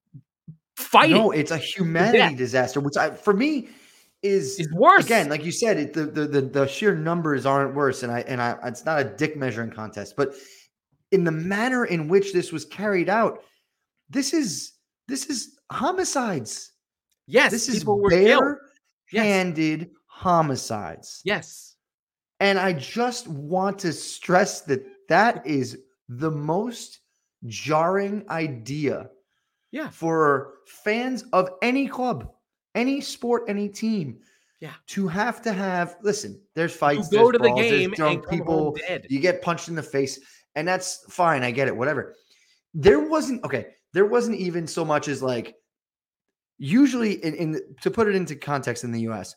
fighting. No, it's a humanity yeah. disaster, which I for me is is worse. Again, like you said, it, the, the the the sheer numbers aren't worse, and I and I it's not a dick measuring contest, but in the manner in which this was carried out, this is this is. homicides. Yes. This is bare-handed yes. homicides. Yes. And I just want to stress that that is the most jarring idea yeah. for fans of any club, any sport, any team. Yeah. To have to have, listen, there's fights, you go there's to balls, the game there's drunk and people, you get punched in the face, and that's fine. I get it. Whatever. There wasn't, okay. There wasn't even so much as like usually in, in to put it into context in the U S,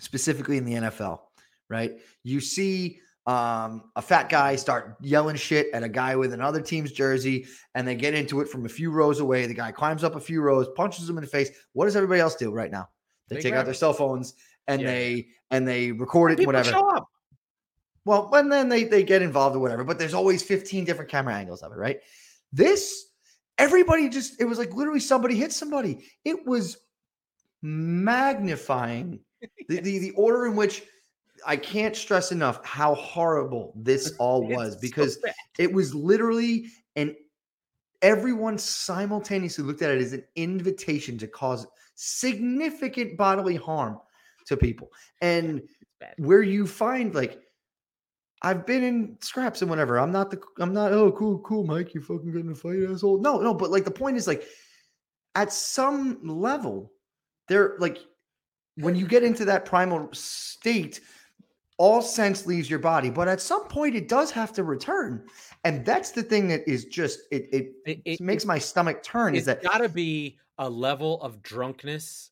specifically in the N F L, right? You see um, a fat guy start yelling shit at a guy with another team's jersey, and they get into it from a few rows away. The guy climbs up a few rows, punches him in the face. What does everybody else do right now? They, they take out their cell phones and yeah. they and they record it, people whatever. Show up. Well, and then they they get involved or whatever, but there's always fifteen different camera angles of it, right? This Everybody just, it was like literally somebody hit somebody. It was magnifying the, the, the order in which I can't stress enough how horrible this all was, because so it was literally, and everyone simultaneously looked at it as an invitation to cause significant bodily harm to people. And where you find like, I've been in scraps and whatever. I'm not the, I'm not, oh, cool, cool, Mike, you fucking getting a fight, asshole. No, no. But like, the point is like, at some level, they're like, when you get into that primal state, all sense leaves your body, but at some point it does have to return. And that's the thing that is just, it it, it, it makes it, my stomach turn. Is that gotta be a level of drunkenness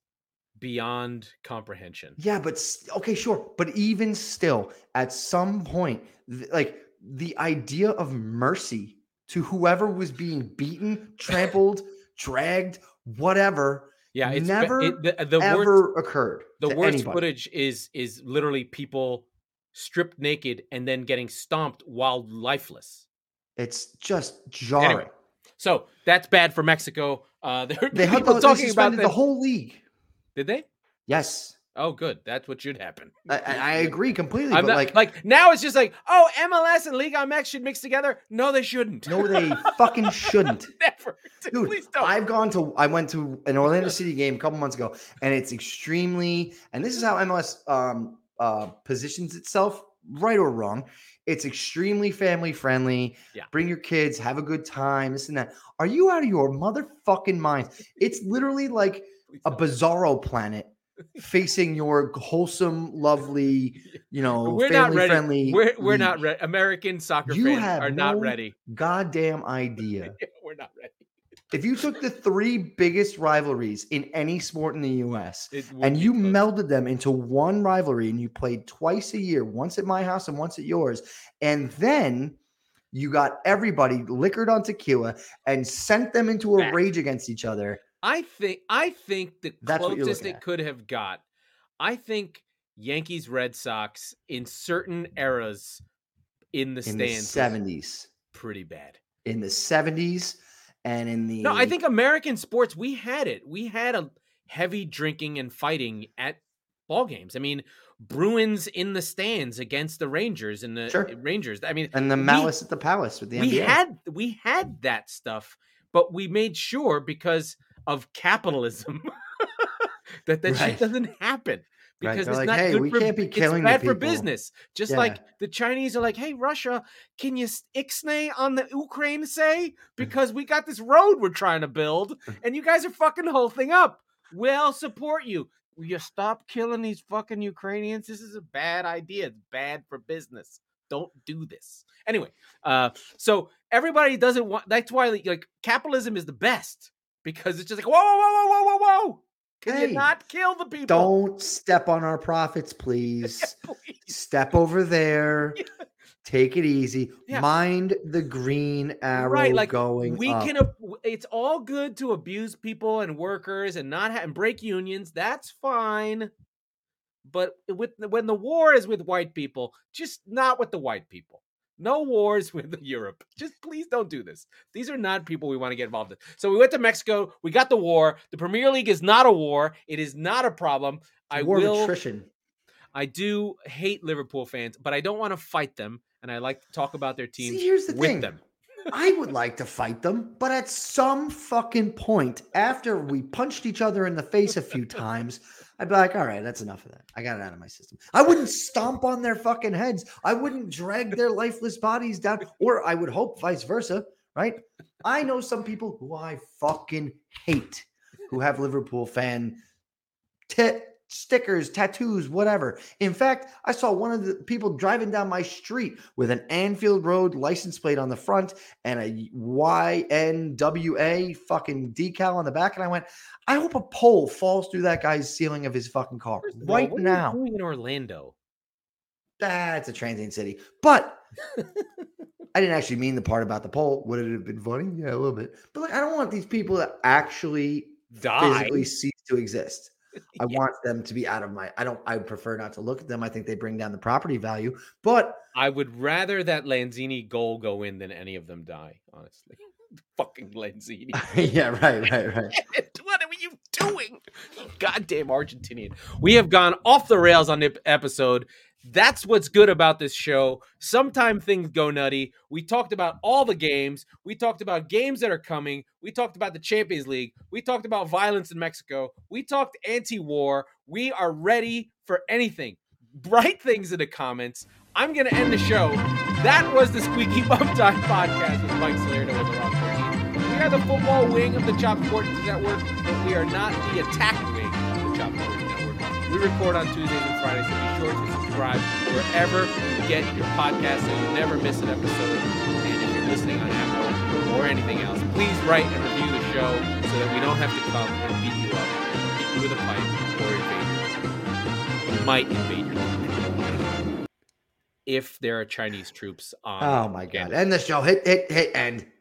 beyond comprehension. Yeah. But okay, sure. But even still at some point, th- like the idea of mercy to whoever was being beaten, trampled, dragged, whatever. Yeah. It's never it, the, the ever worst, occurred. The worst anybody. footage is, is literally people stripped naked and then getting stomped while lifeless. It's just jarring. Anyway, so that's bad for Mexico. Uh, they had the, talking about the whole league. Did they? Yes. Oh, good. That's what should happen. I, I agree completely. I'm but not, like, like now it's just like, oh, M L S and Liga M X should mix together. No, they shouldn't. No, they fucking shouldn't. Never. Dude, please don't. I've gone to, I went to an Orlando City game a couple months ago, and it's extremely, and this is how M L S um, uh, positions itself, right or wrong. It's extremely family friendly. Yeah. Bring your kids, have a good time, this and that. Are you out of your motherfucking mind? It's literally like a bizarro planet facing your wholesome, lovely, you know, we're family not ready. friendly. We're, we're not ready. American soccer you fans have are no not ready. Goddamn idea. We're not ready. If you took the three biggest rivalries in any sport in the U S and you close. melded them into one rivalry and you played twice a year, once at my house and once at yours, and then you got everybody liquored on tequila and sent them into a Back. rage against each other. I think I think the closest it could have got, I think Yankees Red Sox in certain eras in the stands. In the seventies. Pretty bad. In the seventies and in the... No, I think American sports, we had it. We had a heavy drinking and fighting at ball games. I mean, Bruins in the stands against the Rangers and the sure. Rangers. I mean, and the malice we, at the palace with the N B A. We had, we had that stuff, but we made sure because... of capitalism that that right. shit doesn't happen because right. it's like, not hey, good we for, can't be killing it's bad for business. Just yeah. like the Chinese are like, hey, Russia, can you ixnay on the Ukraine say, because we got this road we're trying to build and you guys are fucking the whole thing up. We'll support you. Will you stop killing these fucking Ukrainians? This is a bad idea. It's bad for business. Don't do this. Anyway. Uh, so everybody doesn't want, that's why like capitalism is the best. Because it's just like, whoa, whoa, whoa, whoa, whoa, whoa. Can hey, you not kill the people? Don't step on our profits, please. Yeah, please. Step over there. Yeah. Take it easy. Yeah. Mind the green arrow right, like, going we up. Can. It's all good to abuse people and workers and not have, and break unions. That's fine. But with when the war is with white people, just not with the white people. No wars with Europe. Just please don't do this. These are not people we want to get involved in. So we went to Mexico. We got the war. The Premier League is not a war. It is not a problem. I war will, of attrition. I do hate Liverpool fans, but I don't want to fight them. And I like to talk about their teams See, here's the with thing. them. I would like to fight them, but at some fucking point, after we punched each other in the face a few times, I'd be like, all right, that's enough of that. I got it out of my system. I wouldn't stomp on their fucking heads. I wouldn't drag their lifeless bodies down, or I would hope vice versa, right? I know some people who I fucking hate who have Liverpool fan t- stickers, tattoos, whatever. In fact, I saw one of the people driving down my street with an Anfield Road license plate on the front and a Y N W A fucking decal on the back. And I went, I hope a pole falls through that guy's ceiling of his fucking car right what now. What are you doing in Orlando? That's ah, a transient city. But I didn't actually mean the part about the pole. Would it have been funny? Yeah, a little bit. But like, I don't want these people to actually die. Physically cease to exist. I yes. want them to be out of my, I don't, I prefer not to look at them. I think they bring down the property value, but I would rather that Lanzini goal go in than any of them die. Honestly, fucking Lanzini. yeah. Right. Right. Right. What are you doing? Goddamn Argentinian. We have gone off the rails on the episode. That's what's good about this show. Sometimes things go nutty. We talked about all the games. We talked about games that are coming. We talked about the Champions League. We talked about violence in Mexico. We talked anti-war. We are ready for anything. Write things in the comments. I'm going to end the show. That was the Squeaky Bum Time Podcast with Mike Slater and Oliver Rothberg. We are the football wing of the Chop Sports Network, but we are not the attack wing of the Chop Sports Network. We record on Tuesdays and Fridays, so be sure to subscribe wherever you get your podcast so you never miss an episode. And if you're listening on Apple or anything else, please write and review the show so that we don't have to come and beat you up, beat you with a pipe, or invade you. We might invade your country if there are Chinese troops on. Oh, my God. End the show. Hit, hit, hit, end.